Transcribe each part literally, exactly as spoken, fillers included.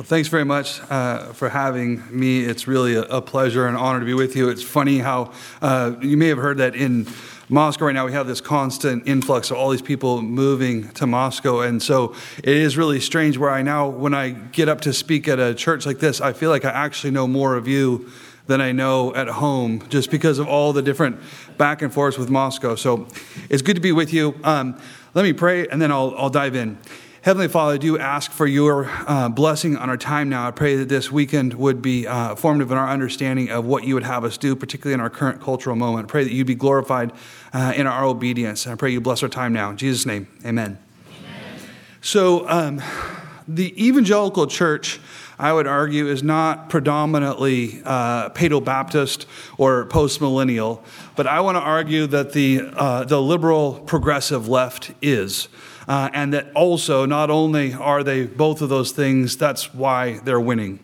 Well, thanks very much uh, for having me. It's really a, a pleasure and honor to be with you. It's funny how uh, you may have heard that in Moscow right now, we have this constant influx of all these people moving to Moscow. And so it is really strange where I now, when I get up to speak at a church like this, I feel like I actually know more of you than I know at home, just because of all the different back and forth with Moscow. So it's good to be with you. Um, let me pray, and then I'll, I'll dive in. Heavenly Father, I do ask for your uh, blessing on our time now. I pray that this weekend would be uh, formative in our understanding of what you would have us do, particularly in our current cultural moment. I pray that you'd be glorified uh, in our obedience. And I pray you bless our time now. In Jesus' name, amen. Amen. So um, the evangelical church, I would argue, is not predominantly uh, paedo-Baptist or post-millennial, but I want to argue that the uh, the liberal progressive left is. Uh, and that also, not only are they both of those things, that's why they're winning.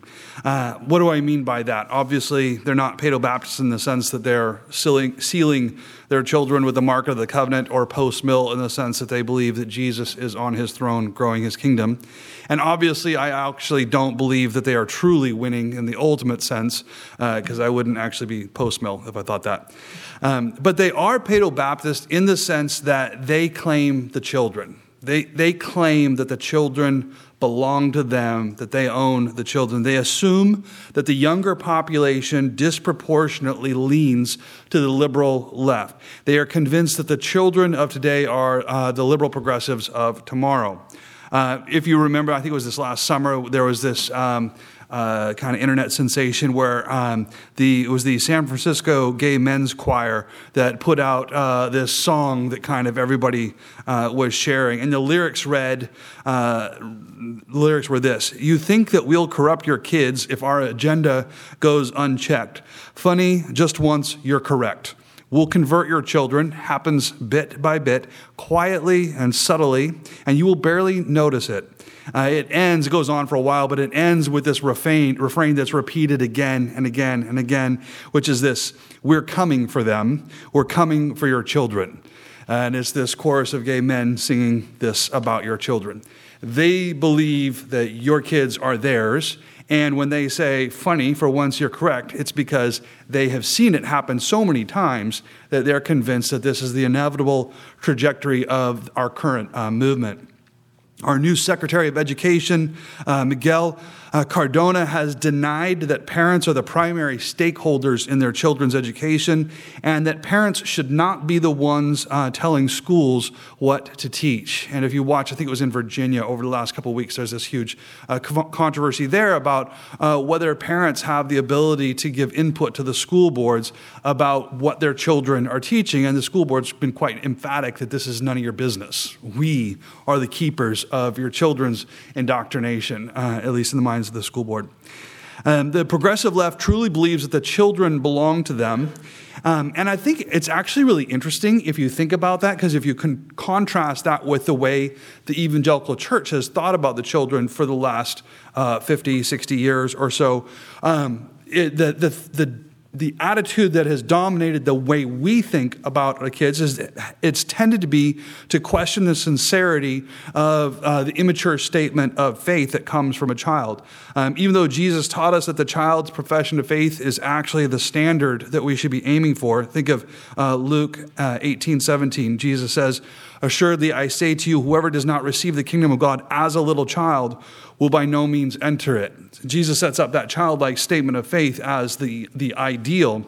Uh, what do I mean by that? Obviously, they're not paedo-Baptists in the sense that they're sealing, sealing their children with the mark of the covenant, or post-mill in the sense that they believe that Jesus is on his throne growing his kingdom. And obviously, I actually don't believe that they are truly winning in the ultimate sense, because uh, I wouldn't actually be post-mill if I thought that. Um, but they are paedo-Baptist in the sense that they claim the children. They they claim that the children belong to them, that they own the children. They assume that the younger population disproportionately leans to the liberal left. They are convinced that the children of today are uh, the liberal progressives of tomorrow. Uh, if you remember, I think it was this last summer, there was this um, uh, kind of internet sensation where um, the it was the San Francisco Gay Men's Choir that put out uh, this song that kind of everybody uh, was sharing. And the lyrics read, uh, lyrics were this: "You think that we'll corrupt your kids if our agenda goes unchecked. Funny, just once, you're correct. We'll convert your children, happens bit by bit, quietly and subtly, and you will barely notice it." Uh, it ends, it goes on for a while, but it ends with this refrain, refrain that's repeated again and again and again, which is this: "We're coming for them. We're coming for your children." And it's this chorus of gay men singing this about your children. They believe that your kids are theirs. And when they say, "Funny, for once you're correct," it's because they have seen it happen so many times that they're convinced that this is the inevitable trajectory of our current uh, movement. Our new Secretary of Education, uh, Miguel uh, Cardona, has denied that parents are the primary stakeholders in their children's education, and that parents should not be the ones uh, telling schools what to teach. And if you watch, I think it was in Virginia over the last couple of weeks, there's this huge uh, controversy there about uh, whether parents have the ability to give input to the school boards about what their children are teaching. And the school board's been quite emphatic that this is none of your business. We are the keepers of your children's indoctrination, uh, at least in the minds of the school board. Um, the progressive left truly believes that the children belong to them. Um, and I think it's actually really interesting if you think about that, because if you can contrast that with the way the evangelical church has thought about the children for the last uh, fifty, sixty years or so, um, it, the, the, the The attitude that has dominated the way we think about our kids is it's tended to be to question the sincerity of uh, the immature statement of faith that comes from a child. Um, even though Jesus taught us that the child's profession of faith is actually the standard that we should be aiming for. Think of uh, Luke uh, eighteen seventeen. Jesus says, "Assuredly, I say to you, whoever does not receive the kingdom of God as a little child will by no means enter it." Jesus sets up that childlike statement of faith as the, the ideal.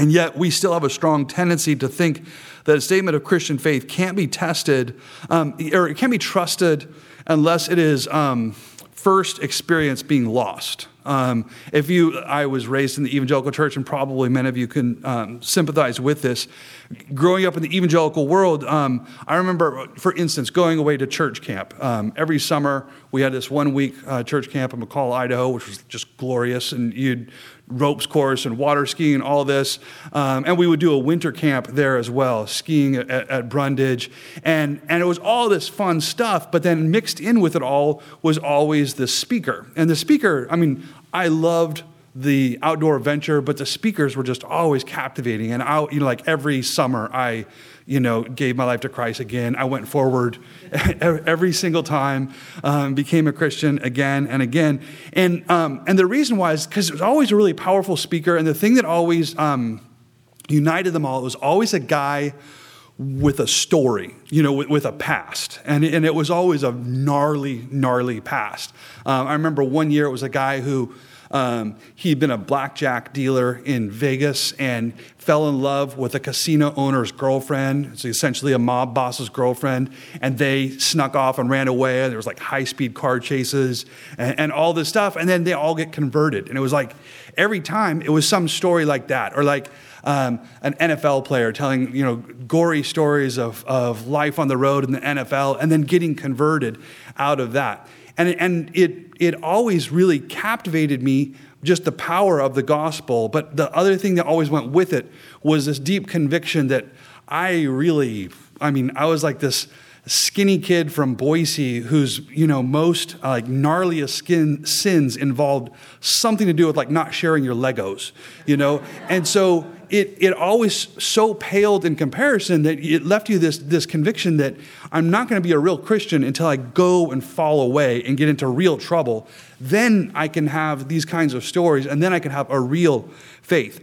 And yet we still have a strong tendency to think that a statement of Christian faith can't be tested, um, or it can't be trusted unless it is um, first experienced being lost. Um, if you, I was raised in the evangelical church, and probably many of you can um, sympathize with this. Growing up in the evangelical world, um, I remember, for instance, going away to church camp. Um, every summer, we had this one-week uh, church camp in McCall, Idaho, which was just glorious, and you'd ropes course and water skiing and all this. Um, and we would do a winter camp there as well, skiing at, at Brundage. And, and it was all this fun stuff, but then mixed in with it all was always the speaker. And the speaker, I mean, I loved the outdoor adventure, but the speakers were just always captivating. And I, you know, like every summer, I, you know, gave my life to Christ again. I went forward every single time, um, became a Christian again and again. And um, and the reason why is because it was always a really powerful speaker. And the thing that always um, united them all, it was always a guy with a story, you know, with, with a past. And, and it was always a gnarly, gnarly past. Um, I remember one year it was a guy who, um, he'd been a blackjack dealer in Vegas and fell in love with a casino owner's girlfriend. So essentially a mob boss's girlfriend. And they snuck off and ran away. And there was like high-speed car chases and, and all this stuff. And then they all get converted. And it was like every time it was some story like that, or like, Um, an N F L player telling, you know, gory stories of, of life on the road in the N F L and then getting converted out of that. And, and it it always really captivated me, just the power of the gospel. But the other thing that always went with it was this deep conviction that I really, I mean, I was like this skinny kid from Boise whose, you know, most uh, like gnarliest skin sins involved something to do with like not sharing your Legos, you know? And so it it always so paled in comparison that it left you this this conviction that I'm not going to be a real Christian until I go and fall away and get into real trouble. Then I can have these kinds of stories, and then I can have a real faith.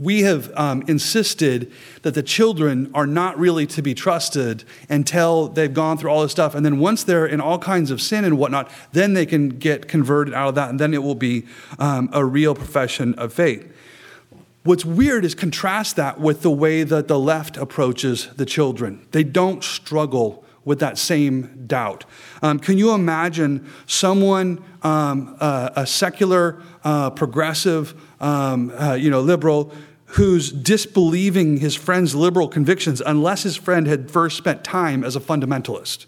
We have um, insisted that the children are not really to be trusted until they've gone through all this stuff. And then once they're in all kinds of sin and whatnot, then they can get converted out of that. And then it will be um, a real profession of faith. What's weird is contrast that with the way that the left approaches the children. They don't struggle with that same doubt. Um, can you imagine someone, um, uh, a secular, uh, progressive, um, uh, you know, liberal, who's disbelieving his friend's liberal convictions unless his friend had first spent time as a fundamentalist,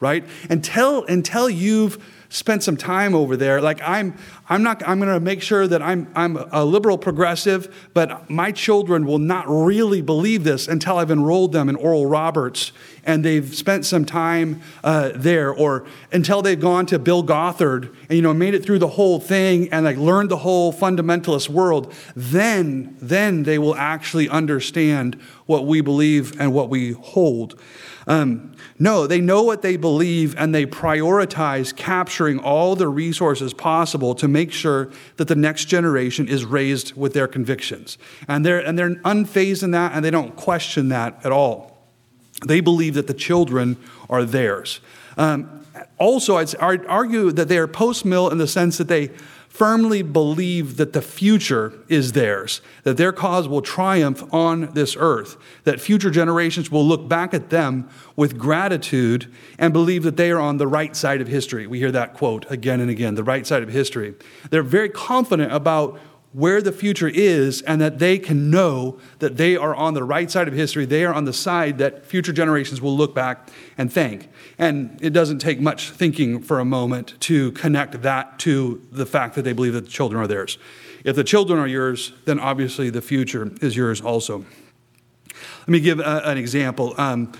right? Until until you've spent some time over there, like I'm, I'm not. I'm going to make sure that I'm I'm a liberal progressive, but my children will not really believe this until I've enrolled them in Oral Roberts and they've spent some time uh, there, or until they've gone to Bill Gothard and, you know, made it through the whole thing and like learned the whole fundamentalist world. Then then they will actually understand what we believe and what we hold. Um, no, they know what they believe, and they prioritize capturing all the resources possible to make sure that the next generation is raised with their convictions. And they're, and they're unfazed in that, and they don't question that at all. They believe that the children are theirs. Um, also, I'd, I'd argue that they are post-mill in the sense that they firmly believe that the future is theirs, that their cause will triumph on this earth, that future generations will look back at them with gratitude and believe that they are on the right side of history. We hear that quote again and again, the right side of history. They're very confident about where the future is and that they can know that they are on the right side of history. They are on the side that future generations will look back and thank. And it doesn't take much thinking for a moment to connect that to the fact that they believe that the children are theirs. If the children are yours, then obviously the future is yours also. Let me give a, an example. Um,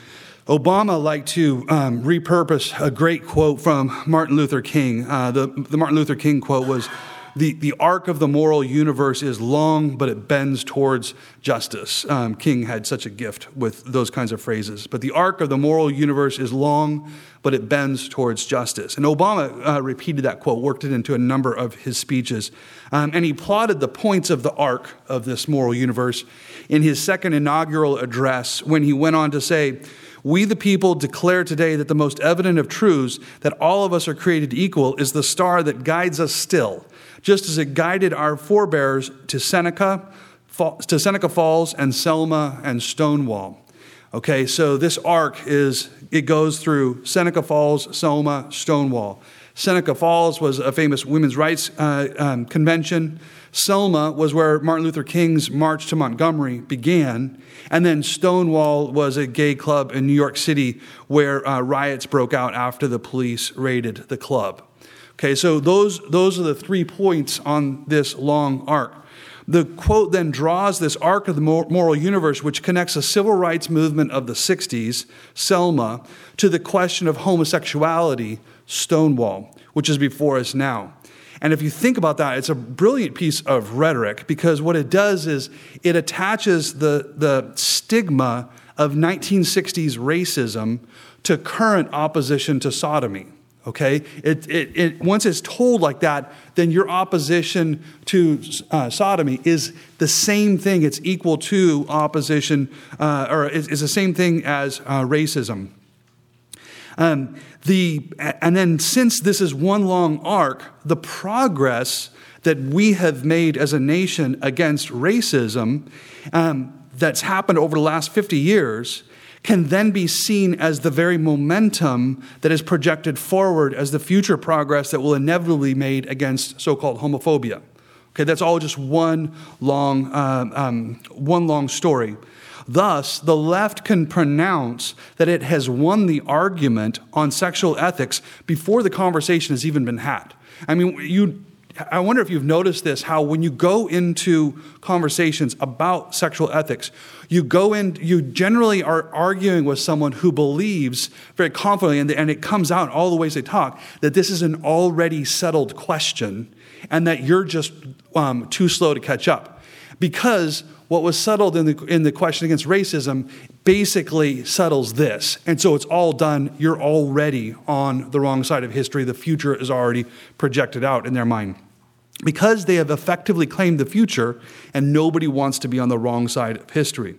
Obama liked to um, repurpose a great quote from Martin Luther King. Uh, the, the Martin Luther King quote was, The, the arc of the moral universe is long, but it bends towards justice. Um, King had such a gift with those kinds of phrases. But the arc of the moral universe is long, but it bends towards justice. And Obama uh, repeated that quote, worked it into a number of his speeches. Um, and he plotted the points of the arc of this moral universe in his second inaugural address when he went on to say, "We the people declare today that the most evident of truths, that all of us are created equal, is the star that guides us still, just as it guided our forebears to Seneca, to Seneca Falls and Selma and Stonewall." Okay, so this arc is, it goes through Seneca Falls, Selma, Stonewall. Seneca Falls was a famous women's rights uh, um, convention. Selma was where Martin Luther King's march to Montgomery began. And then Stonewall was a gay club in New York City where uh, riots broke out after the police raided the club. Okay, so those those are the three points on this long arc. The quote then draws this arc of the moral universe, which connects the civil rights movement of the sixties, Selma, to the question of homosexuality, Stonewall, which is before us now. And if you think about that, it's a brilliant piece of rhetoric, because what it does is it attaches the, the stigma of nineteen sixties racism to current opposition to sodomy. Okay, it, it, it, once it's told like that, then your opposition to uh, sodomy is the same thing. It's equal to opposition, uh, or is, is the same thing as uh, racism. Um, the and then since this is one long arc, the progress that we have made as a nation against racism um, that's happened over the last fifty years can then be seen as the very momentum that is projected forward as the future progress that will inevitably be made against so-called homophobia. Okay, that's all just one long, um, um, one long story. Thus, the left can pronounce that it has won the argument on sexual ethics before the conversation has even been had. I mean, you. I wonder if you've noticed this, how when you go into conversations about sexual ethics, you go in, you generally are arguing with someone who believes very confidently, and, and it comes out in all the ways they talk, that this is an already settled question and that you're just um, too slow to catch up. Because what was settled in the, in the question against racism basically settles this. And so it's all done. You're already on the wrong side of history. The future is already projected out in their mind. Because they have effectively claimed the future, and nobody wants to be on the wrong side of history.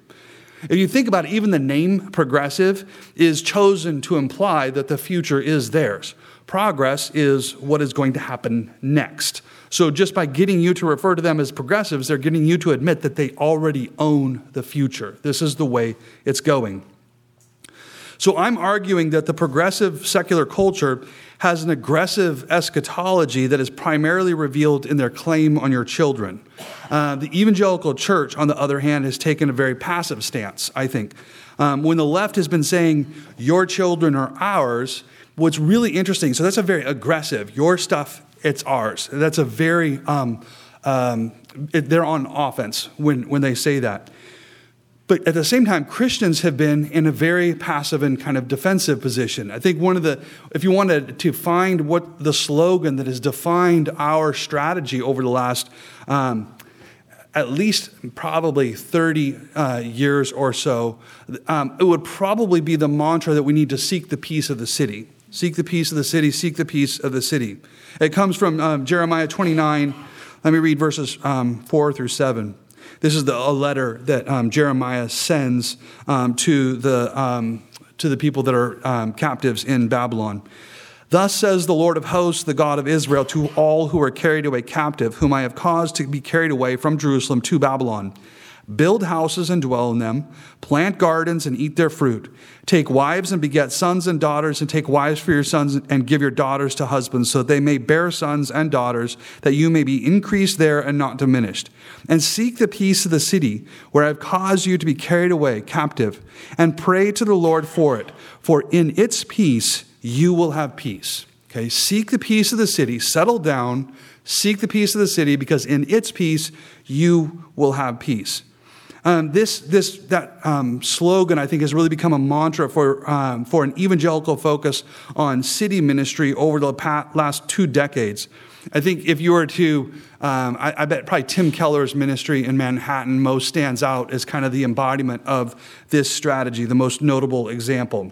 If you think about it, even the name progressive is chosen to imply that the future is theirs. Progress is what is going to happen next. So just by getting you to refer to them as progressives, they're getting you to admit that they already own the future. This is the way it's going. So I'm arguing that the progressive secular culture has an aggressive eschatology that is primarily revealed in their claim on your children. Uh, the evangelical church, on the other hand, has taken a very passive stance, I think. Um, when the left has been saying, your children are ours, what's really interesting, so that's a very aggressive, your stuff, it's ours. That's a very, um, um, it, they're on offense when, when they say that. But at the same time, Christians have been in a very passive and kind of defensive position. I think one of the, if you wanted to find what the slogan that has defined our strategy over the last um, at least probably thirty uh, years or so, um, it would probably be the mantra that we need to seek the peace of the city. Seek the peace of the city, seek the peace of the city. It comes from um, Jeremiah twenty-nine. Let me read verses um, four through seven. This is the, a letter that um, Jeremiah sends um, to the um, to the people that are um, captives in Babylon. Thus says the Lord of hosts, the God of Israel, to all who are carried away captive, whom I have caused to be carried away from Jerusalem to Babylon. Build houses and dwell in them. Plant gardens and eat their fruit. Take wives and beget sons and daughters, and take wives for your sons and give your daughters to husbands, so that they may bear sons and daughters, that you may be increased there and not diminished. And seek the peace of the city, where I have caused you to be carried away captive, and pray to the Lord for it, for in its peace you will have peace. Okay, seek the peace of the city, settle down, seek the peace of the city, because in its peace you will have peace. Um, this this that um, slogan, I think, has really become a mantra for um, for an evangelical focus on city ministry over the past, last two decades. I think if you were to, um, I, I bet probably Tim Keller's ministry in Manhattan most stands out as kind of the embodiment of this strategy, the most notable example.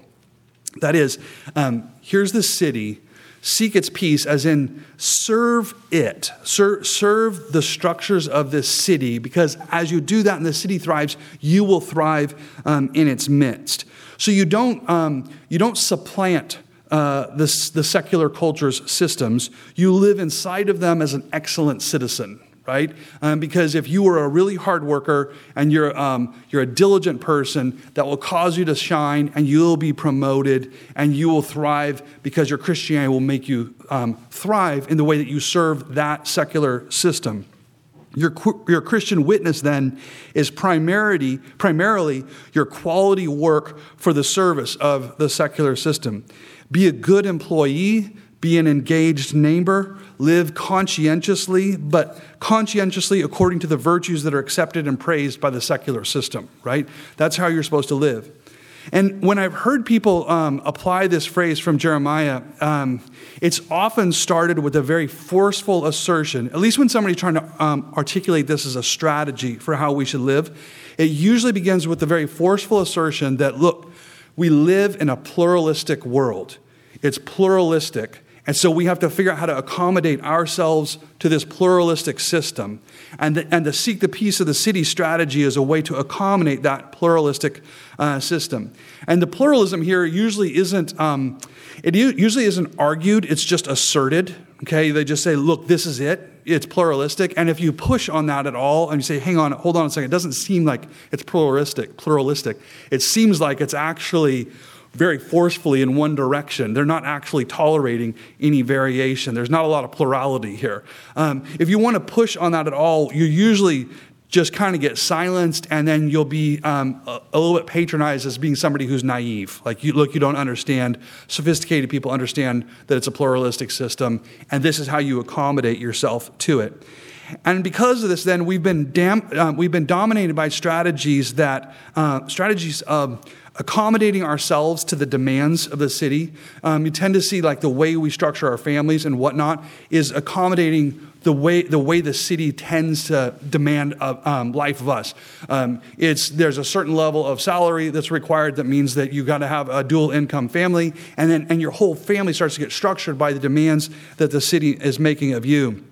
That is, um, here's the city. Seek its peace, as in serve it, Ser- serve the structures of this city, because as you do that and the city thrives, you will thrive um, in its midst. So you don't um, you don't supplant uh, the, the secular culture's systems. You live inside of them as an excellent citizen, right? Um, because if you are a really hard worker and you're um, you're a diligent person, that will cause you to shine, and you'll be promoted, and you will thrive, because your Christianity will make you um, thrive in the way that you serve that secular system. Your your Christian witness then is primarily primarily your quality work for the service of the secular system. Be a good employee. Be an engaged neighbor. Live conscientiously, but conscientiously according to the virtues that are accepted and praised by the secular system, right? That's how you're supposed to live. And when I've heard people um, apply this phrase from Jeremiah, um, it's often started with a very forceful assertion. At least when somebody's trying to um, articulate this as a strategy for how we should live, it usually begins with the very forceful assertion that, look, we live in a pluralistic world. It's pluralistic. And so we have to figure out how to accommodate ourselves to this pluralistic system. And the, and the seek the peace of the city strategy is a way to accommodate that pluralistic uh, system. And the pluralism here usually isn't, um, it u- usually isn't argued, it's just asserted, okay? They just say, look, this is it, it's pluralistic. And if you push on that at all and you say, hang on, hold on a second, it doesn't seem like it's pluralistic, pluralistic. It seems like it's actually very forcefully in one direction. They're not actually tolerating any variation. There's not a lot of plurality here. Um, if you want to push on that at all, you usually just kind of get silenced, and then you'll be um, a, a little bit patronized as being somebody who's naive. Like, you, look, you don't understand. Sophisticated people understand that it's a pluralistic system, and this is how you accommodate yourself to it. And because of this, then we've been dam- uh, we've been dominated by strategies that uh, strategies of accommodating ourselves to the demands of the city. Um, you tend to see like the way we structure our families and whatnot is accommodating the way the way the city tends to demand a um, life of us. Um, it's there's a certain level of salary that's required that means that you got to have a dual income family, and then and your whole family starts to get structured by the demands that the city is making of you.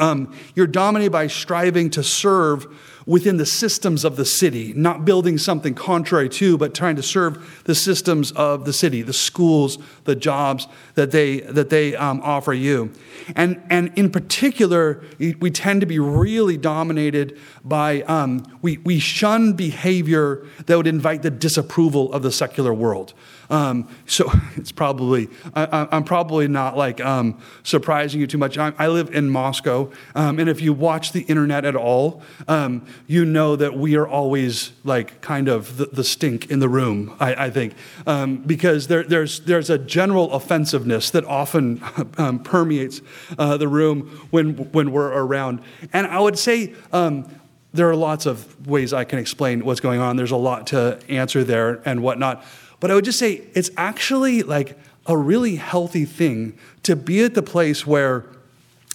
Um, you're dominated by striving to serve within the systems of the city, not building something contrary to, but trying to serve the systems of the city, the schools, the jobs that they that they um, offer you, and and in particular, we tend to be really dominated by um, we we shun behavior that would invite the disapproval of the secular world. Um, so it's probably, I, I'm probably not like um, surprising you too much. I, I live in Moscow, um, and if you watch the internet at all, um, you know that we are always like kind of the, the stink in the room, I, I think, um, because there, there's there's a general offensiveness that often um, permeates uh, the room when, when we're around. And I would say, um, there are lots of ways I can explain what's going on. There's a lot to answer there and whatnot. But I would just say it's actually like a really healthy thing to be at the place where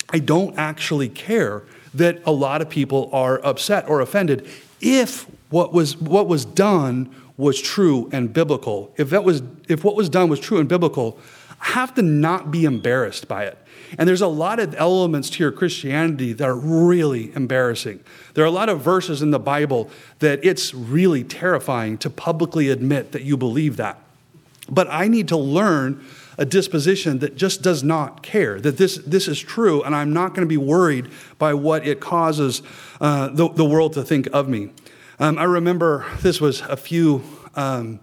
I don't actually care that a lot of people are upset or offended if what was what was done was true and biblical. If that was if what was done was true and biblical, I have to not be embarrassed by it. And there's a lot of elements to your Christianity that are really embarrassing. There are a lot of verses in the Bible that it's really terrifying to publicly admit that you believe that. But I need to learn a disposition that just does not care, that this this is true, and I'm not going to be worried by what it causes uh, the, the world to think of me. Um, I remember this was a few... Um,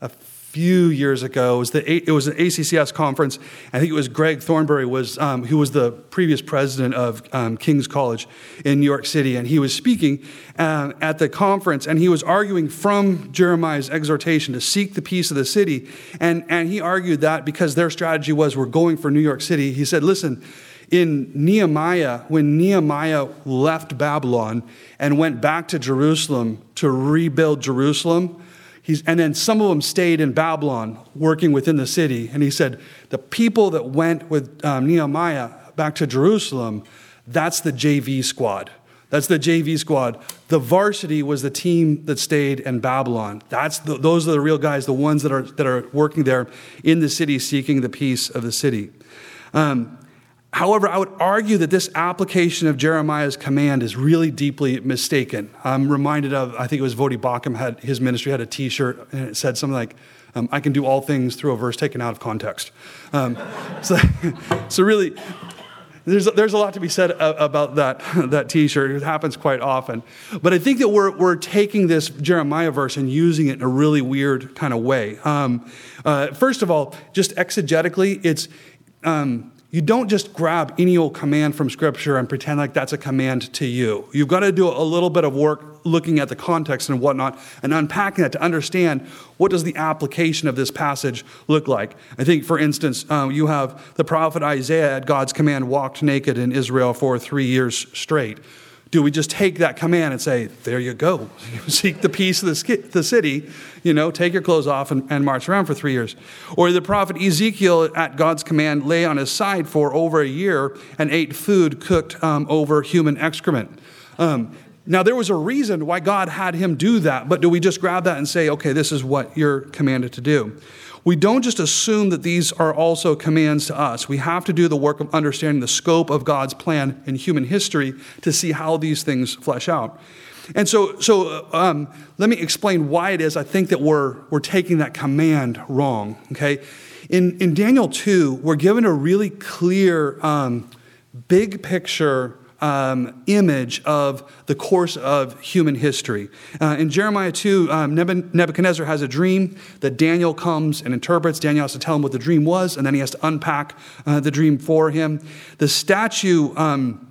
a few years ago, it was, the, it was an A C C S conference. I think it was Greg Thornbury, was, um, who was the previous president of um, King's College in New York City, and he was speaking uh, at the conference, and he was arguing from Jeremiah's exhortation to seek the peace of the city, and, and he argued that because their strategy was, we're going for New York City. He said, listen, in Nehemiah, when Nehemiah left Babylon and went back to Jerusalem to rebuild Jerusalem, He's, and then some of them stayed in Babylon working within the city. And he said, the people that went with um, Nehemiah back to Jerusalem, that's the J V squad. That's the J V squad. The varsity was the team that stayed in Babylon. That's the, those are the real guys, the ones that are that are working there in the city, seeking the peace of the city. Um, However, I would argue that this application of Jeremiah's command is really deeply mistaken. I'm reminded of, I think it was Voddie Baucham, had, his ministry had a T-shirt, and it said something like, um, I can do all things through a verse taken out of context. Um, so, so really, there's there's a lot to be said about that, that T-shirt. It happens quite often. But I think that we're we're taking this Jeremiah verse and using it in a really weird kind of way. Um, uh, first of all, just exegetically, it's... Um, You don't just grab any old command from Scripture and pretend like that's a command to you. You've got to do a little bit of work looking at the context and whatnot and unpacking that to understand what does the application of this passage look like. I think, for instance, um, you have the prophet Isaiah at God's command walked naked in Israel for three years straight. Do we just take that command and say, there you go, seek the peace of the, the city, you know, take your clothes off and, and march around for three years? Or the prophet Ezekiel, at God's command, lay on his side for over a year and ate food cooked um, over human excrement. Um, now, there was a reason why God had him do that, but do we just grab that and say, okay, this is what you're commanded to do? We don't just assume that these are also commands to us. We have to do the work of understanding the scope of God's plan in human history to see how these things flesh out. And so so um, let me explain why it is I think that we're we're taking that command wrong, okay? In, in Daniel two, we're given a really clear, um, big picture Um, image of the course of human history. Uh, in Jeremiah two, um, Nebuchadnezzar has a dream that Daniel comes and interprets. Daniel has to tell him what the dream was, and then he has to unpack uh, the dream for him. The statue um,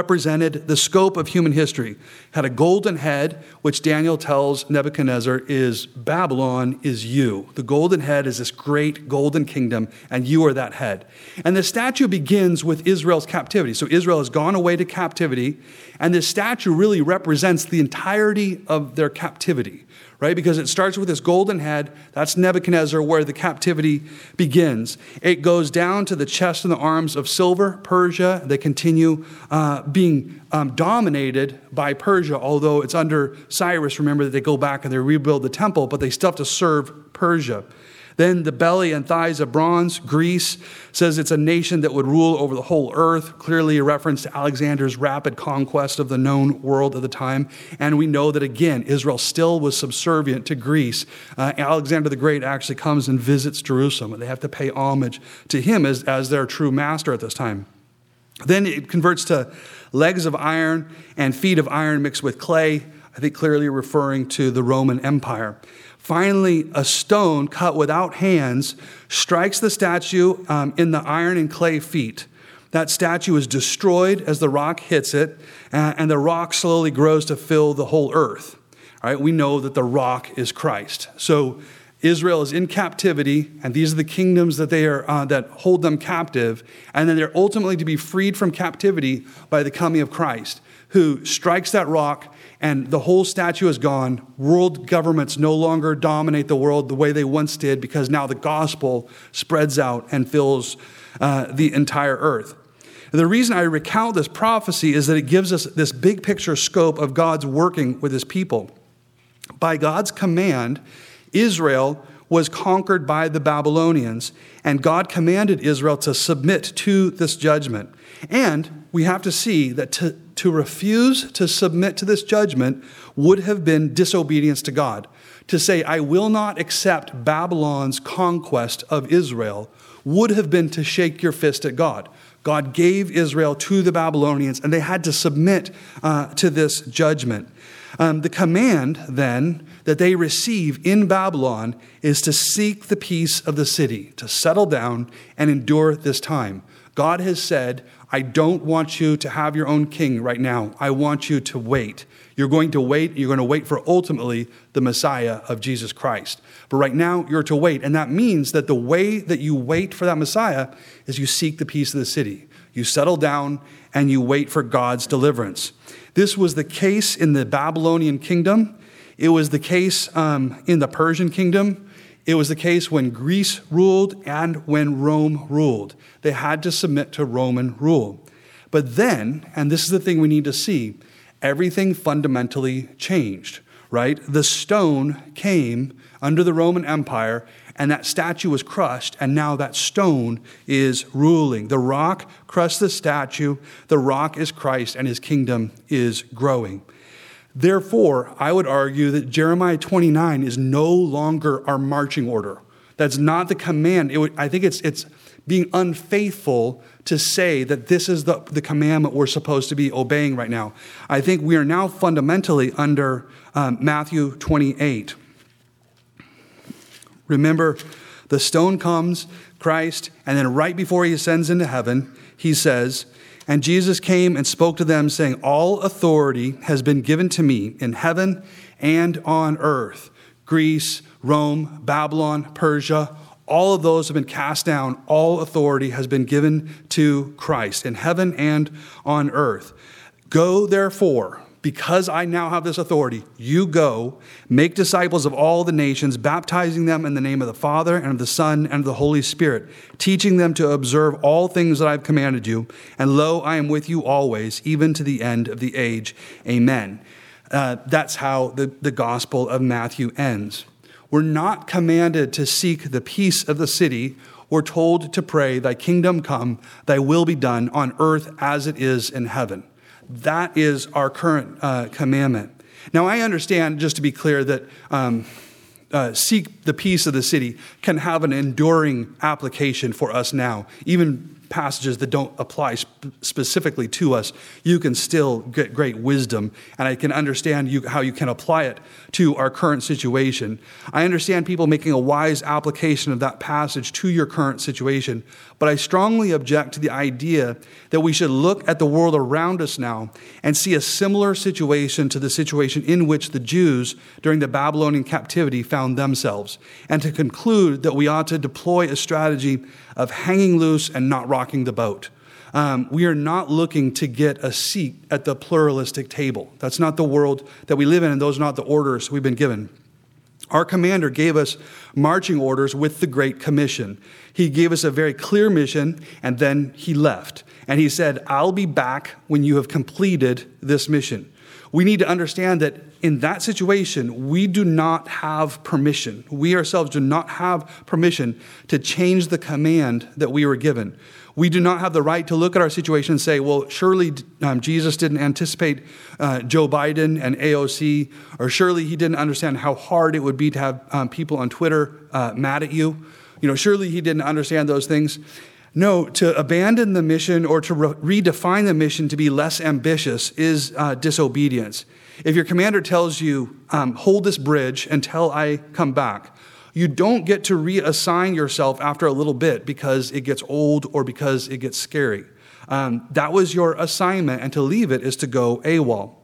represented the scope of human history. It had a golden head, which Daniel tells Nebuchadnezzar is Babylon is you. The golden head is this great golden kingdom, and you are that head. And the statue begins with Israel's captivity. So Israel has gone away to captivity, and this statue really represents the entirety of their captivity, right? Because it starts with this golden head. That's Nebuchadnezzar, where the captivity begins. It goes down to the chest and the arms of silver, Persia. They continue uh, being um, dominated by Persia, although it's under Cyrus. Remember that they go back and they rebuild the temple, but they still have to serve Persia. Then the belly and thighs of bronze. Greece says it's a nation that would rule over the whole earth, clearly a reference to Alexander's rapid conquest of the known world at the time. And we know that, again, Israel still was subservient to Greece. Uh, Alexander the Great actually comes and visits Jerusalem, and they have to pay homage to him as, as their true master at this time. Then it converts to legs of iron and feet of iron mixed with clay, I think clearly referring to the Roman Empire. Finally, a stone cut without hands strikes the statue um, in the iron and clay feet. That statue is destroyed as the rock hits it, and, and the rock slowly grows to fill the whole earth. All right, we know that the rock is Christ. So Israel is in captivity, and these are the kingdoms that they are uh, that hold them captive, and then they're ultimately to be freed from captivity by the coming of Christ, who strikes that rock, and the whole statue is gone. World governments no longer dominate the world the way they once did, because now the gospel spreads out and fills uh, the entire earth. And the reason I recount this prophecy is that it gives us this big picture scope of God's working with his people. By God's command, Israel was conquered by the Babylonians, and God commanded Israel to submit to this judgment. And we have to see that to, to refuse to submit to this judgment would have been disobedience to God. To say, I will not accept Babylon's conquest of Israel, would have been to shake your fist at God. God gave Israel to the Babylonians, and they had to submit uh, to this judgment. Um, the command, then, that they receive in Babylon is to seek the peace of the city, to settle down and endure this time. God has said, I don't want you to have your own king right now. I want you to wait. You're going to wait. You're going to wait for, ultimately, the Messiah of Jesus Christ. But right now, you're to wait. And that means that the way that you wait for that Messiah is you seek the peace of the city. You settle down and you wait for God's deliverance. This was the case in the Babylonian kingdom. It was the case um, in the Persian kingdom. It was the case when Greece ruled and when Rome ruled. They had to submit to Roman rule. But then, and this is the thing we need to see, everything fundamentally changed, right? The stone came under the Roman Empire, and that statue was crushed, and now that stone is ruling. The rock crushed the statue. The rock is Christ, and his kingdom is growing. Therefore, I would argue that Jeremiah twenty-nine is no longer our marching order. That's not the command. It would, I think it's it's being unfaithful to say that this is the, the commandment we're supposed to be obeying right now. I think we are now fundamentally under um, Matthew twenty-eight. Remember, the stone comes, Christ, and then right before he ascends into heaven, he says, and Jesus came and spoke to them, saying, all authority has been given to me in heaven and on earth. Greece, Rome, Babylon, Persia, all of those have been cast down. All authority has been given to Christ in heaven and on earth. Go, therefore, because I now have this authority, you go, make disciples of all the nations, baptizing them in the name of the Father and of the Son and of the Holy Spirit, teaching them to observe all things that I have commanded you. And lo, I am with you always, even to the end of the age. Amen. Uh, that's how the, the Gospel of Matthew ends. We're not commanded to seek the peace of the city. We're told to pray, thy kingdom come, thy will be done on earth as it is in heaven. That is our current uh, commandment. Now, I understand, just to be clear, that um, uh, seek the peace of the city can have an enduring application for us now. Even passages that don't apply sp- specifically to us, you can still get great wisdom. And I can understand you, how you can apply it to our current situation. I understand people making a wise application of that passage to your current situation. But I strongly object to the idea that we should look at the world around us now and see a similar situation to the situation in which the Jews during the Babylonian captivity found themselves, and to conclude that we ought to deploy a strategy of hanging loose and not rocking the boat. Um, we are not looking to get a seat at the pluralistic table. That's not the world that we live in, and those are not the orders we've been given. Our commander gave us marching orders with the Great Commission. He gave us a very clear mission, and then he left. And he said, I'll be back when you have completed this mission. We need to understand that in that situation, we do not have permission. We ourselves do not have permission to change the command that we were given. We do not have the right to look at our situation and say, well, surely um, Jesus didn't anticipate uh, Joe Biden and A O C, or surely he didn't understand how hard it would be to have um, people on Twitter uh, mad at you. You know, surely he didn't understand those things. No, to abandon the mission or to re- redefine the mission to be less ambitious is uh, disobedience. If your commander tells you, um, hold this bridge until I come back, you don't get to reassign yourself after a little bit because it gets old or because it gets scary. Um, that was your assignment, and to leave it is to go AWOL.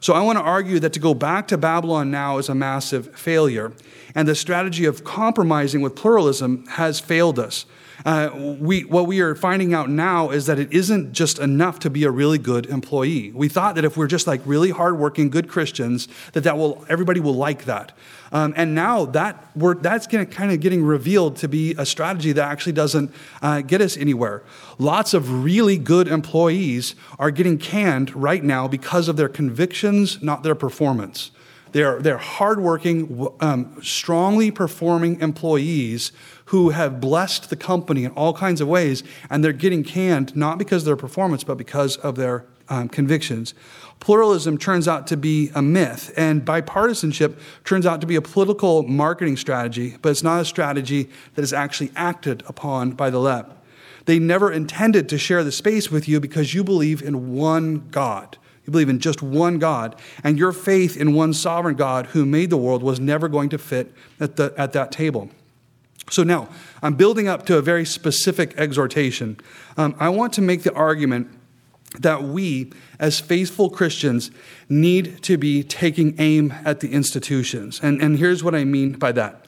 So I want to argue that to go back to Babylon now is a massive failure, and the strategy of compromising with pluralism has failed us. Uh, we, what we are finding out now is that it isn't just enough to be a really good employee. We thought that if we're just like really hardworking, good Christians, that, that will everybody will like that. Um, and now that we're, that's gonna, kind of getting revealed to be a strategy that actually doesn't uh, get us anywhere. Lots of really good employees are getting canned right now because of their convictions, not their performance. They're, they're hardworking, um, strongly performing employees who have blessed the company in all kinds of ways, and they're getting canned not because of their performance, but because of their um, convictions. Pluralism turns out to be a myth, and bipartisanship turns out to be a political marketing strategy, but it's not a strategy that is actually acted upon by the left. They never intended to share the space with you because you believe in one God. You believe in just one God, and your faith in one sovereign God who made the world was never going to fit at the at that table. So now, I'm building up to a very specific exhortation. Um, I want to make the argument that we, as faithful Christians, need to be taking aim at the institutions. And, and here's what I mean by that.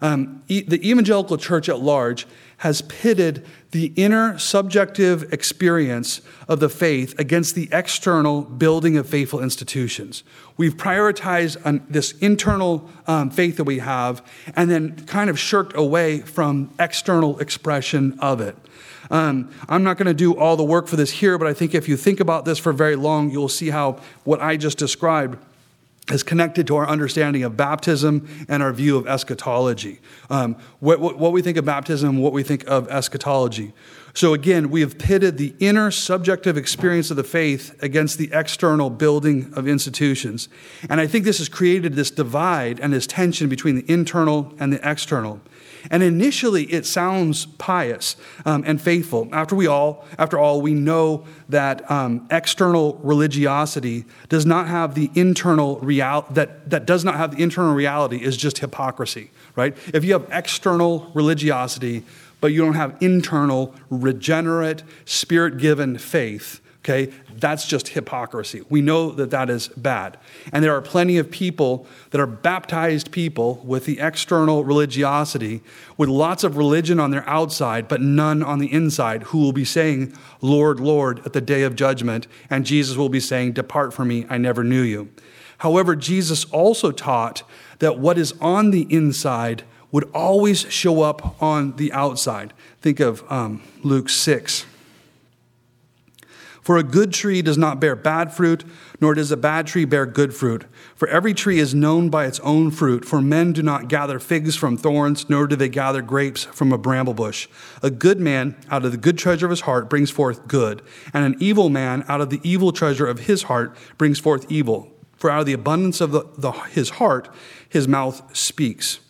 Um, e- the evangelical church at large has pitted the inner subjective experience of the faith against the external building of faithful institutions. We've prioritized an, this internal um, faith that we have, and then kind of shirked away from external expression of it. Um, I'm not going to do all the work for this here, but I think if you think about this for very long, you'll see how what I just described is connected to our understanding of baptism and our view of eschatology. Um, what, what, what we think of baptism, what we think of eschatology. So again, we have pitted the inner subjective experience of the faith against the external building of institutions. And I think this has created this divide and this tension between the internal and the external. And initially, it sounds pious um, and faithful. After we all, after all, we know that um, external religiosity does not have the internal real that that does not have the internal reality is just hypocrisy, right? If you have external religiosity, but you don't have internal regenerate, spirit-given faith, Okay, that's just hypocrisy. We know that that is bad. And there are plenty of people that are baptized people with the external religiosity, with lots of religion on their outside, but none on the inside, who will be saying, Lord, Lord, at the day of judgment. And Jesus will be saying, depart from me, I never knew you. However, Jesus also taught that what is on the inside would always show up on the outside. Think of um, Luke six. For a good tree does not bear bad fruit, nor does a bad tree bear good fruit. For every tree is known by its own fruit. For men do not gather figs from thorns, nor do they gather grapes from a bramble bush. A good man out of the good treasure of his heart brings forth good, and an evil man out of the evil treasure of his heart brings forth evil. For out of the abundance of the, the, his heart, his mouth speaks.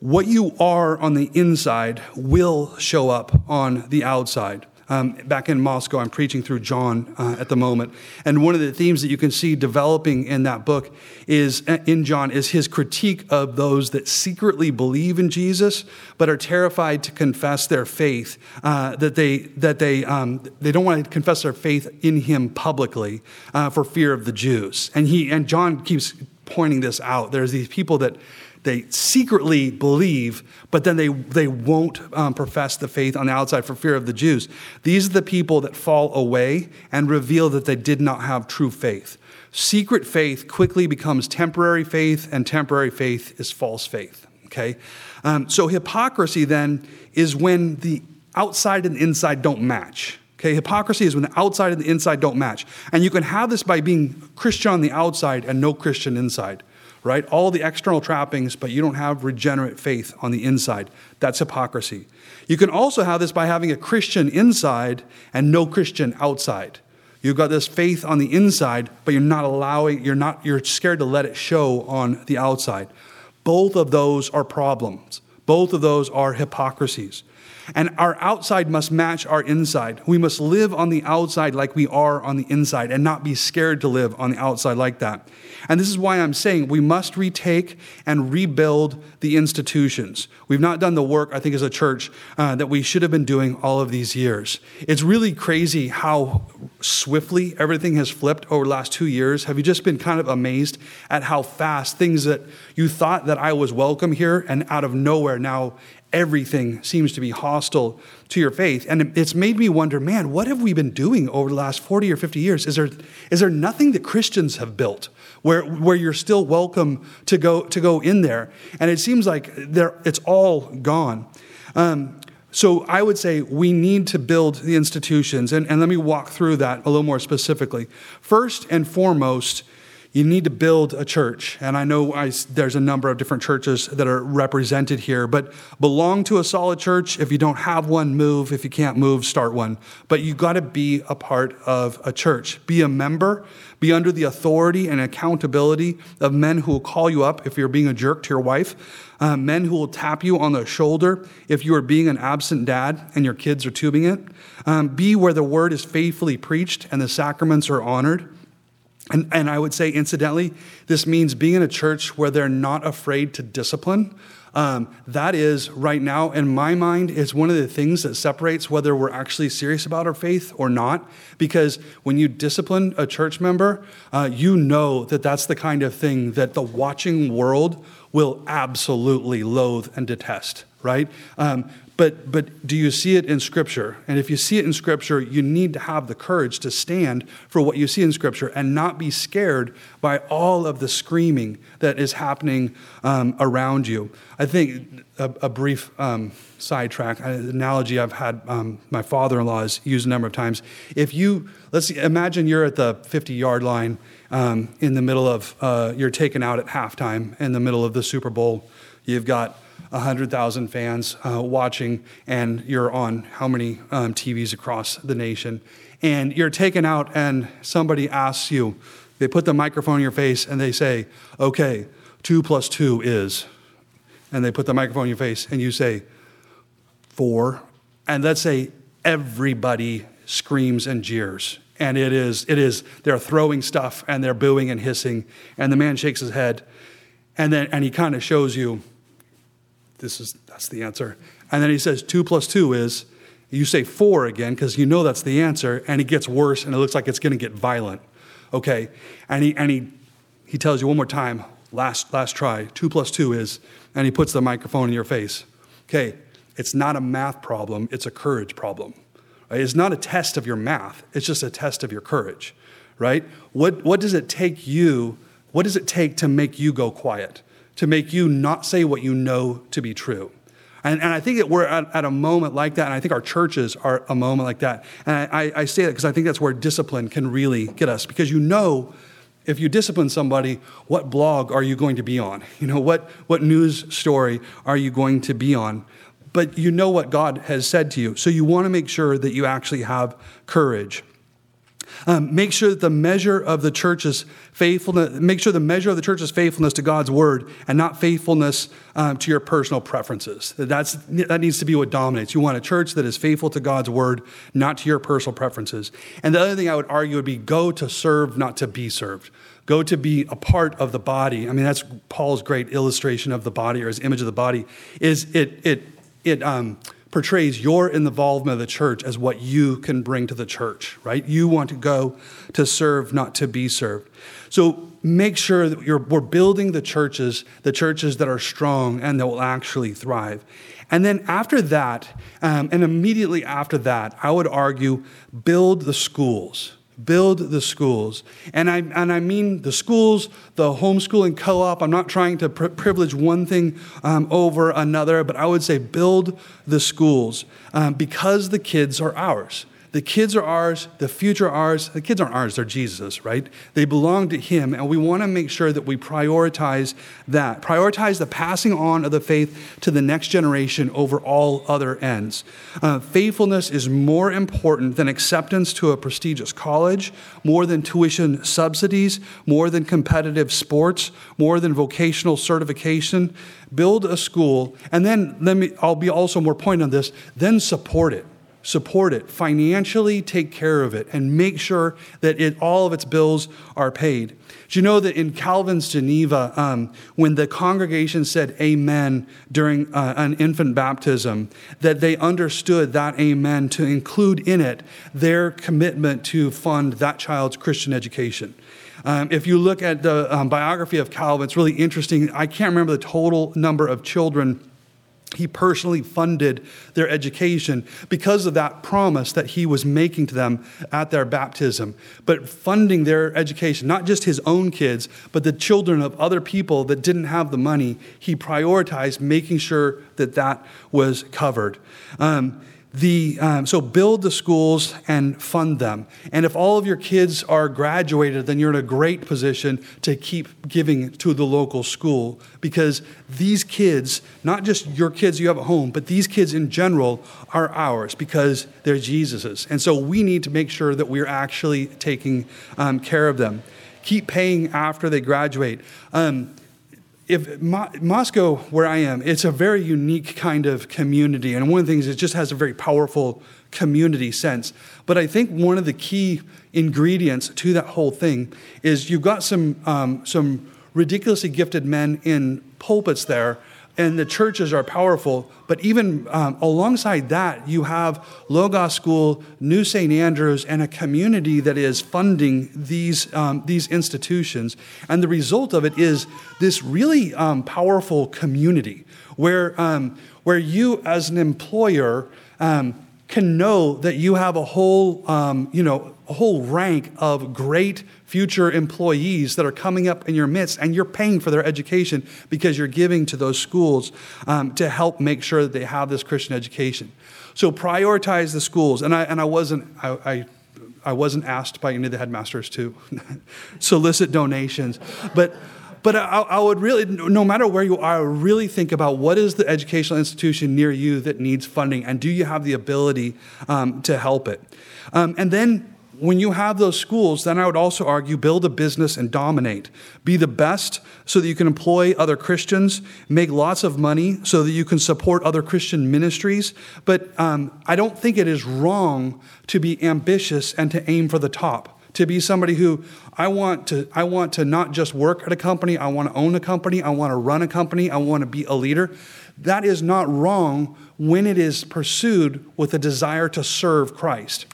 What you are on the inside will show up on the outside. Um, back in Moscow, I'm preaching through John uh, at the moment. And one of the themes that you can see developing in that book is, in John, is his critique of those that secretly believe in Jesus, but are terrified to confess their faith, uh, that they that they um, they don't want to confess their faith in him publicly uh, for fear of the Jews. And he and John keeps pointing this out. There's these people that they secretly believe, but then they, they won't um, profess the faith on the outside for fear of the Jews. These are the people that fall away and reveal that they did not have true faith. Secret faith quickly becomes temporary faith, and temporary faith is false faith. Okay, um, so hypocrisy then is when the outside and the inside don't match. Okay, hypocrisy is when the outside and the inside don't match. And you can have this by being Christian on the outside and no Christian inside. Right? All the external trappings, but you don't have regenerate faith on the inside. That's hypocrisy. You can also have this by having a Christian inside and no Christian outside. You've got this faith on the inside, but you're not allowing, you're not, you're scared to let it show on the outside. Both of those are problems. Both of those are hypocrisies. And our outside must match our inside. We must live on the outside like we are on the inside and not be scared to live on the outside like that. And this is why I'm saying we must retake and rebuild the institutions. We've not done the work, I think, as a church uh, that we should have been doing all of these years. It's really crazy how swiftly everything has flipped over the last two years. Have you just been kind of amazed at how fast things that you thought that I was welcome here, and out of nowhere now everything seems to be hostile to your faith? And it's made me wonder, man, what have we been doing over the last forty or fifty years? Is there is there nothing that Christians have built where where you're still welcome to go to go in there? And it seems like there it's all gone. Um, so I would say we need to build the institutions. And, and let me walk through that a little more specifically. First and foremost, you need to build a church. And I know I, there's a number of different churches that are represented here, but belong to a solid church. If you don't have one, move. If you can't move, start one. But you got to be a part of a church. Be a member. Be under the authority and accountability of men who will call you up if you're being a jerk to your wife. Uh, men who will tap you on the shoulder if you are being an absent dad and your kids are tubing it. Um, be where the word is faithfully preached and the sacraments are honored. And, and I would say, incidentally, this means being in a church where they're not afraid to discipline. Um, that is, right now, in my mind, is one of the things that separates whether we're actually serious about our faith or not. Because when you discipline a church member, uh, you know that that's the kind of thing that the watching world will absolutely loathe and detest, right? Um, But but do you see it in Scripture? And if you see it in Scripture, you need to have the courage to stand for what you see in Scripture and not be scared by all of the screaming that is happening um, around you. I think a, a brief um, sidetrack, an analogy I've had um, my father-in-law has used a number of times. If you, let's see, imagine you're at the fifty-yard line um, in the middle of, uh, you're taken out at halftime in the middle of the Super Bowl. You've got one hundred thousand fans uh, watching, and you're on how many um, T Vs across the nation. And you're taken out, and somebody asks you, they put the microphone in your face, and they say, okay, two plus two is. And they put the microphone in your face, and you say, four. And let's say everybody screams and jeers. And it is, it is, they're throwing stuff, and they're booing and hissing. And the man shakes his head, and then and he kind of shows you, This is, that's the answer. And then he says, two plus two is, You say four again because you know that's the answer, and it gets worse, and it looks like it's going to get violent. Okay, and he and he he tells you one more time, last last try, two plus two is, and he puts the microphone in your face. Okay, it's not a math problem, it's a courage problem. Right? It's not a test of your math, it's just a test of your courage, right? What what does it take you, what does it take to make you go quiet, to make you not say what you know to be true? And, and I think that we're at, at a moment like that, and I think our churches are a moment like that. And I, I say that because I think that's where discipline can really get us. Because you know, if you discipline somebody, what blog are you going to be on? You know, what, what news story are you going to be on? But you know what God has said to you. So you want to make sure that you actually have courage. Um, make sure that the measure of the church's faithfulness, make sure the measure of the church's faithfulness to God's word and not faithfulness um, to your personal preferences. That's, that needs to be what dominates. You want a church that is faithful to God's word, not to your personal preferences. And the other thing I would argue would be go to serve, not to be served. Go to be a part of the body. I mean, that's Paul's great illustration of the body, or his image of the body, is it it it um portrays your involvement of the church as what you can bring to the church, right? You want to go to serve, not to be served. So make sure that you're, we're building the churches, the churches that are strong and that will actually thrive. And then after that, um, and immediately after that, I would argue, build the schools. Build the schools. And I and I mean the schools, the homeschooling co-op. I'm not trying to pr- privilege one thing um, over another, but I would say build the schools um, because the kids are ours. The kids are ours. The future are ours. The kids aren't ours. They're Jesus', right? They belong to him. And we want to make sure that we prioritize that. Prioritize the passing on of the faith to the next generation over all other ends. Uh, faithfulness is more important than acceptance to a prestigious college, more than tuition subsidies, more than competitive sports, more than vocational certification. Build a school. And then let me, I'll be also more pointed on this, then support it. Support it, financially take care of it, and make sure that it, all of its bills are paid. Do you know that in Calvin's Geneva, um, when the congregation said amen during uh, an infant baptism, that they understood that amen to include in it their commitment to fund that child's Christian education? Um, if you look at the um, biography of Calvin, it's really interesting. I can't remember the total number of children he personally funded their education because of that promise that he was making to them at their baptism. But funding their education, not just his own kids, but the children of other people that didn't have the money, he prioritized making sure that that was covered. Um, The um, so build the schools and fund them. And if all of your kids are graduated, then you're in a great position to keep giving to the local school, because these kids, not just your kids you have at home, but these kids in general are ours because they're Jesus's. And so we need to make sure that we're actually taking um, care of them. Keep paying after they graduate. Um, If Mo- Moscow, where I am, it's a very unique kind of community. And one of the things, it just has a very powerful community sense. But I think one of the key ingredients to that whole thing is you've got some um, some ridiculously gifted men in pulpits there, and the churches are powerful. But even um, alongside that, you have Logos School, New Saint Andrews, and a community that is funding these um, these institutions. And the result of it is this really um, powerful community where um, where you as an employer um, can know that you have a whole um, you know a whole rank of great future employees that are coming up in your midst, and you're paying for their education because you're giving to those schools um, to help make sure that they have this Christian education. So prioritize the schools. And I and I wasn't I I, I wasn't asked by any of the headmasters to solicit donations, but. But I, I would really, no matter where you are, I would really think about what is the educational institution near you that needs funding, and do you have the ability um, to help it? Um, and then when you have those schools, then I would also argue build a business and dominate. Be the best so that you can employ other Christians, make lots of money so that you can support other Christian ministries. But um, I don't think it is wrong to be ambitious and to aim for the top, to be somebody who I want to I want to not just work at a company, I want to own a company, I want to run a company, I want to be a leader. That is not wrong when it is pursued with a desire to serve Christ.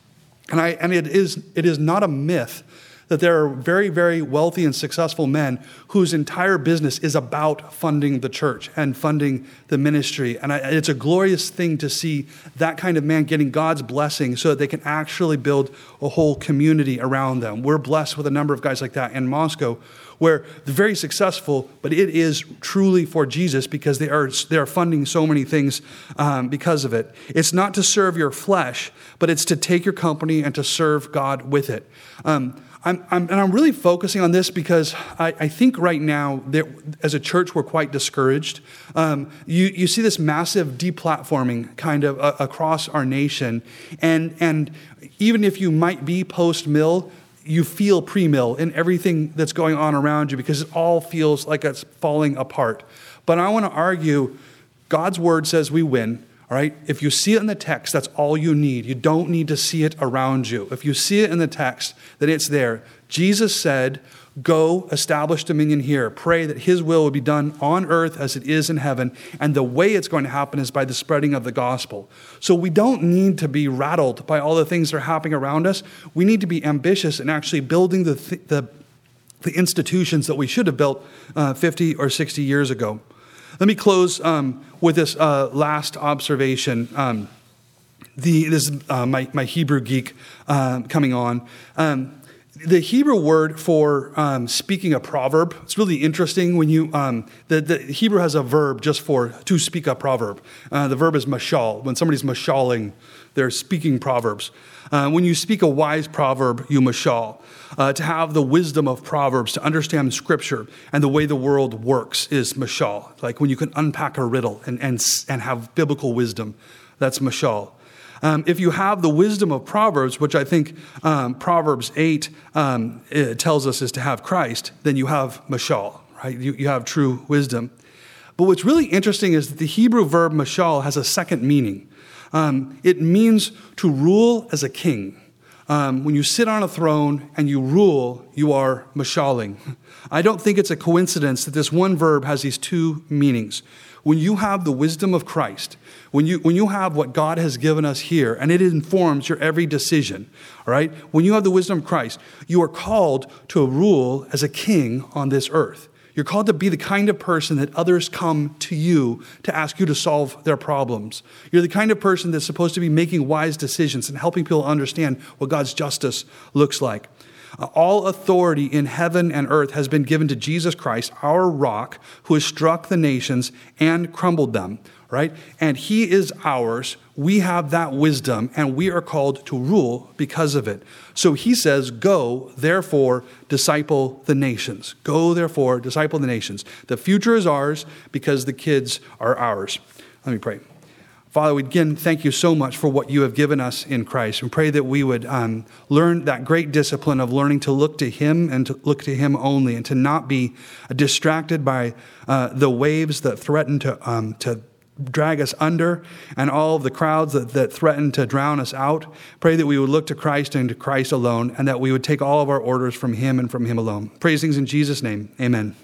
And I and it is it is not a myth that there are very, very wealthy and successful men whose entire business is about funding the church and funding the ministry. And I, it's a glorious thing to see that kind of man getting God's blessing so that they can actually build a whole community around them. We're blessed with a number of guys like that in Moscow, where they're very successful, but it is truly for Jesus because they are they are funding so many things um, because of it. It's not to serve your flesh, but it's to take your company and to serve God with it. Um, I'm, I'm, and I'm really focusing on this because I, I think right now, that as a church, we're quite discouraged. Um, you, you see this massive deplatforming kind of uh, across our nation. And, and even if you might be post-mill, you feel pre-mill in everything that's going on around you because it all feels like it's falling apart. But I want to argue God's word says we win. All right. If you see it in the text, that's all you need. You don't need to see it around you. If you see it in the text, then it's there. Jesus said, go establish dominion here. Pray that his will would be done on earth as it is in heaven. And the way it's going to happen is by the spreading of the gospel. So we don't need to be rattled by all the things that are happening around us. We need to be ambitious in actually building the th- the, the institutions that we should have built uh, fifty or sixty years ago. Let me close um, with this uh, last observation. Um, the, this is uh, my, my Hebrew geek uh, coming on. Um, the Hebrew word for um, speaking a proverb, it's really interesting when you, um, the, the Hebrew has a verb just for to speak a proverb. Uh, the verb is mashal. When somebody's mashaling, they're speaking proverbs. Uh, when you speak a wise proverb, you mashal. Uh, to have the wisdom of Proverbs, to understand Scripture and the way the world works is mashal. Like when you can unpack a riddle and and, and have biblical wisdom, that's mashal. Um, if you have the wisdom of Proverbs, which I think um, Proverbs eight um, tells us is to have Christ, then you have mashal, right? You, you have true wisdom. But what's really interesting is that the Hebrew verb mashal has a second meaning. Um, it means to rule as a king. Um, when you sit on a throne and you rule, you are mashaling. I don't think it's a coincidence that this one verb has these two meanings. When you have the wisdom of Christ, when you when you have what God has given us here, and it informs your every decision, all right? When you have the wisdom of Christ, you are called to rule as a king on this earth. You're called to be the kind of person that others come to you to ask you to solve their problems. You're the kind of person that's supposed to be making wise decisions and helping people understand what God's justice looks like. Uh, all authority in heaven and earth has been given to Jesus Christ, our rock, who has struck the nations and crumbled them, right? And he is ours. We have that wisdom, and we are called to rule because of it. So he says, go, therefore, disciple the nations. Go, therefore, disciple the nations. The future is ours because the kids are ours. Let me pray. Father, we again thank you so much for what you have given us in Christ, and pray that we would um, learn that great discipline of learning to look to him and to look to him only, and to not be distracted by uh, the waves that threaten to um, to. drag us under, and all of the crowds that, that threaten to drown us out. Pray that we would look to Christ and to Christ alone, and that we would take all of our orders from him and from him alone. Praise things in Jesus' name. Amen.